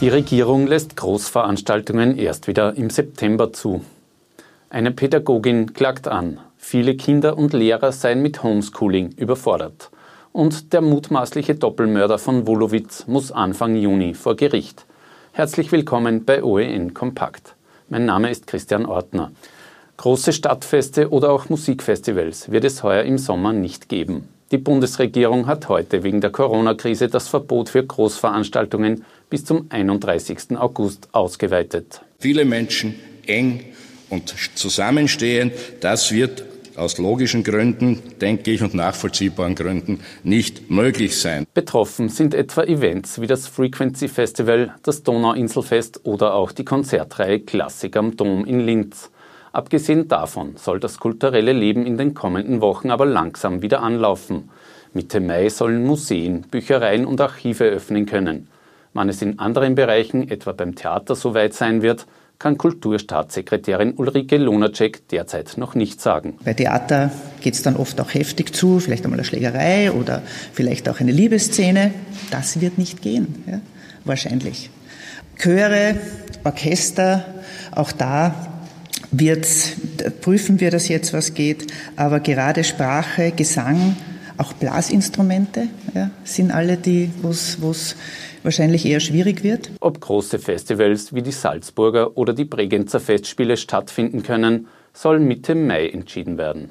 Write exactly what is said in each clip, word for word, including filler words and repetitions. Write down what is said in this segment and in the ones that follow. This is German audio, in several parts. Die Regierung lässt Großveranstaltungen erst wieder im September zu. Eine Pädagogin klagt an, viele Kinder und Lehrer seien mit Homeschooling überfordert. Und der mutmaßliche Doppelmörder von Wolowitz muss Anfang Juni vor Gericht. Herzlich willkommen bei O E N Kompakt. Mein Name ist Christian Ortner. Große Stadtfeste oder auch Musikfestivals wird es heuer im Sommer nicht geben. Die Bundesregierung hat heute wegen der Corona-Krise das Verbot für Großveranstaltungen bis zum einunddreißigsten August ausgeweitet. Viele Menschen eng und zusammenstehend, das wird aus logischen Gründen, denke ich, und nachvollziehbaren Gründen nicht möglich sein. Betroffen sind etwa Events wie das Frequency Festival, das Donauinselfest oder auch die Konzertreihe Klassik am Dom in Linz. Abgesehen davon soll das kulturelle Leben in den kommenden Wochen aber langsam wieder anlaufen. Mitte Mai sollen Museen, Büchereien und Archive öffnen können. Wann es in anderen Bereichen, etwa beim Theater, soweit sein wird, kann Kulturstaatssekretärin Ulrike Lunacek derzeit noch nicht sagen. Bei Theater geht es dann oft auch heftig zu, vielleicht einmal eine Schlägerei oder vielleicht auch eine Liebesszene. Das wird nicht gehen, ja? Wahrscheinlich. Chöre, Orchester, auch da Wird's, prüfen wir das jetzt, was geht, aber gerade Sprache, Gesang, auch Blasinstrumente, ja, sind alle die, wo es wahrscheinlich eher schwierig wird. Ob große Festivals wie die Salzburger oder die Bregenzer Festspiele stattfinden können, soll Mitte Mai entschieden werden.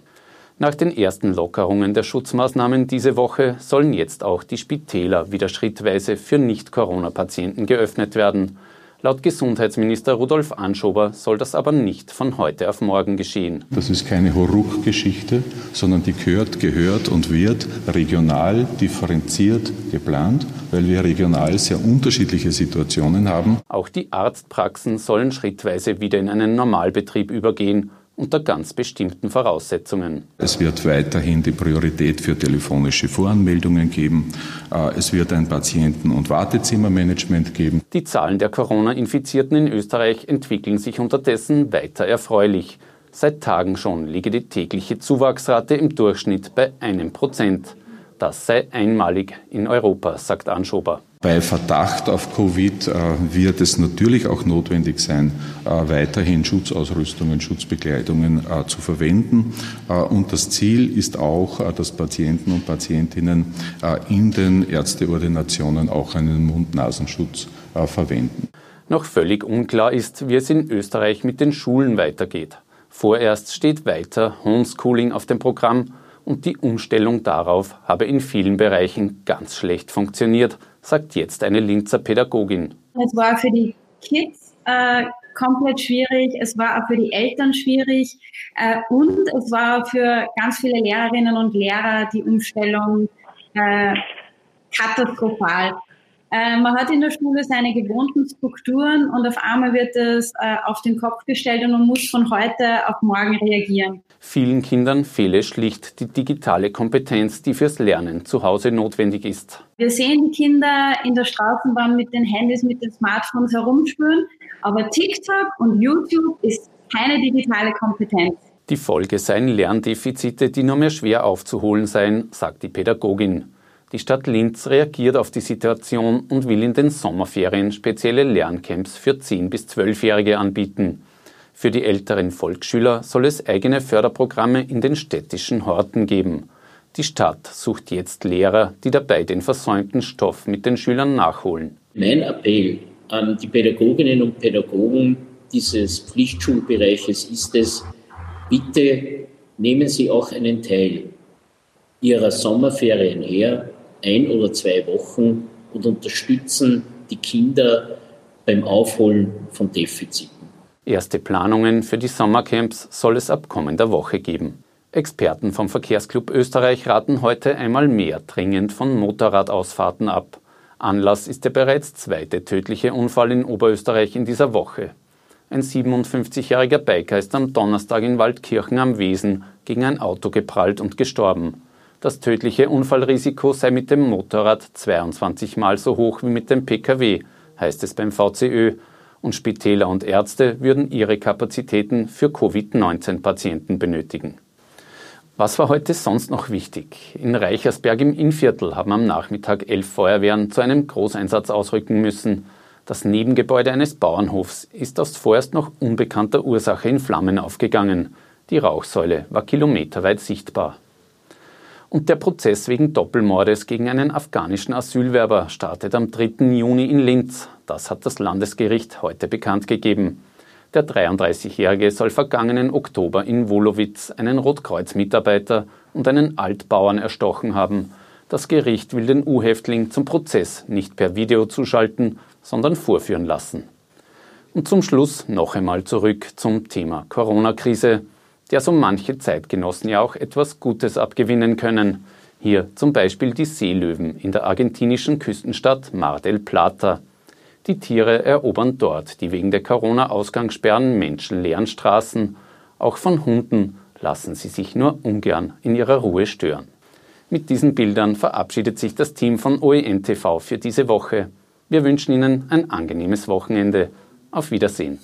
Nach den ersten Lockerungen der Schutzmaßnahmen diese Woche sollen jetzt auch die Spitäler wieder schrittweise für Nicht-Corona-Patienten geöffnet werden. Laut Gesundheitsminister Rudolf Anschober soll das aber nicht von heute auf morgen geschehen. Das ist keine Hauruck-Geschichte, sondern die gehört, gehört und wird regional differenziert geplant, weil wir regional sehr unterschiedliche Situationen haben. Auch die Arztpraxen sollen schrittweise wieder in einen Normalbetrieb übergehen, unter ganz bestimmten Voraussetzungen. Es wird weiterhin die Priorität für telefonische Voranmeldungen geben. Es wird ein Patienten- und Wartezimmermanagement geben. Die Zahlen der Corona-Infizierten in Österreich entwickeln sich unterdessen weiter erfreulich. Seit Tagen schon liege die tägliche Zuwachsrate im Durchschnitt bei einem Prozent. Das sei einmalig in Europa, sagt Anschober. Bei Verdacht auf Covid äh, wird es natürlich auch notwendig sein, äh, weiterhin Schutzausrüstungen, Schutzbekleidungen äh, zu verwenden. Äh, und das Ziel ist auch, äh, dass Patienten und Patientinnen äh, in den Ärzteordinationen auch einen Mund-Nasen-Schutz äh, verwenden. Noch völlig unklar ist, wie es in Österreich mit den Schulen weitergeht. Vorerst steht weiter Homeschooling auf dem Programm und die Umstellung darauf habe in vielen Bereichen ganz schlecht funktioniert, sagt jetzt eine Linzer Pädagogin. Es war für die Kids äh, komplett schwierig, es war auch für die Eltern schwierig äh, und es war für ganz viele Lehrerinnen und Lehrer die Umstellung äh, katastrophal. Äh, man hat in der Schule seine gewohnten Strukturen und auf einmal wird es äh, auf den Kopf gestellt und man muss von heute auf morgen reagieren. Vielen Kindern fehle schlicht die digitale Kompetenz, die fürs Lernen zu Hause notwendig ist. Wir sehen die Kinder in der Straßenbahn mit den Handys, mit den Smartphones herumspülen, aber TikTok und YouTube ist keine digitale Kompetenz. Die Folge seien Lerndefizite, die nur mehr schwer aufzuholen seien, sagt die Pädagogin. Die Stadt Linz reagiert auf die Situation und will in den Sommerferien spezielle Lerncamps für zehn- bis zwölfjährige anbieten. Für die älteren Volksschüler soll es eigene Förderprogramme in den städtischen Horten geben. Die Stadt sucht jetzt Lehrer, die dabei den versäumten Stoff mit den Schülern nachholen. Mein Appell an die Pädagoginnen und Pädagogen dieses Pflichtschulbereiches ist es, bitte nehmen Sie auch einen Teil Ihrer Sommerferien her, ein oder zwei Wochen, und unterstützen die Kinder beim Aufholen von Defiziten. Erste Planungen für die Sommercamps soll es ab kommender Woche geben. Experten vom Verkehrsclub Österreich raten heute einmal mehr dringend von Motorradausfahrten ab. Anlass ist der bereits zweite tödliche Unfall in Oberösterreich in dieser Woche. Ein siebenundfünfzigjähriger Biker ist am Donnerstag in Waldkirchen am Wesen gegen ein Auto geprallt und gestorben. Das tödliche Unfallrisiko sei mit dem Motorrad zweiundzwanzig Mal so hoch wie mit dem P K W, heißt es beim V C Ö, und Spitäler und Ärzte würden ihre Kapazitäten für Covid neunzehn Patienten benötigen. Was war heute sonst noch wichtig? In Reichersberg im Innviertel haben am Nachmittag elf Feuerwehren zu einem Großeinsatz ausrücken müssen. Das Nebengebäude eines Bauernhofs ist aus vorerst noch unbekannter Ursache in Flammen aufgegangen. Die Rauchsäule war kilometerweit sichtbar. Und der Prozess wegen Doppelmordes gegen einen afghanischen Asylwerber startet am dritten Juni in Linz. Das hat das Landesgericht heute bekannt gegeben. Der dreiunddreißigjährige soll vergangenen Oktober in Wolowitz einen Rotkreuz-Mitarbeiter und einen Altbauern erstochen haben. Das Gericht will den U-Häftling zum Prozess nicht per Video zuschalten, sondern vorführen lassen. Und zum Schluss noch einmal zurück zum Thema Corona-Krise, der so manche Zeitgenossen ja auch etwas Gutes abgewinnen können. Hier zum Beispiel die Seelöwen in der argentinischen Küstenstadt Mar del Plata. Die Tiere erobern dort die wegen der Corona-Ausgangssperren menschenleeren Straßen. Auch von Hunden lassen sie sich nur ungern in ihrer Ruhe stören. Mit diesen Bildern verabschiedet sich das Team von O E N T V für diese Woche. Wir wünschen Ihnen ein angenehmes Wochenende. Auf Wiedersehen.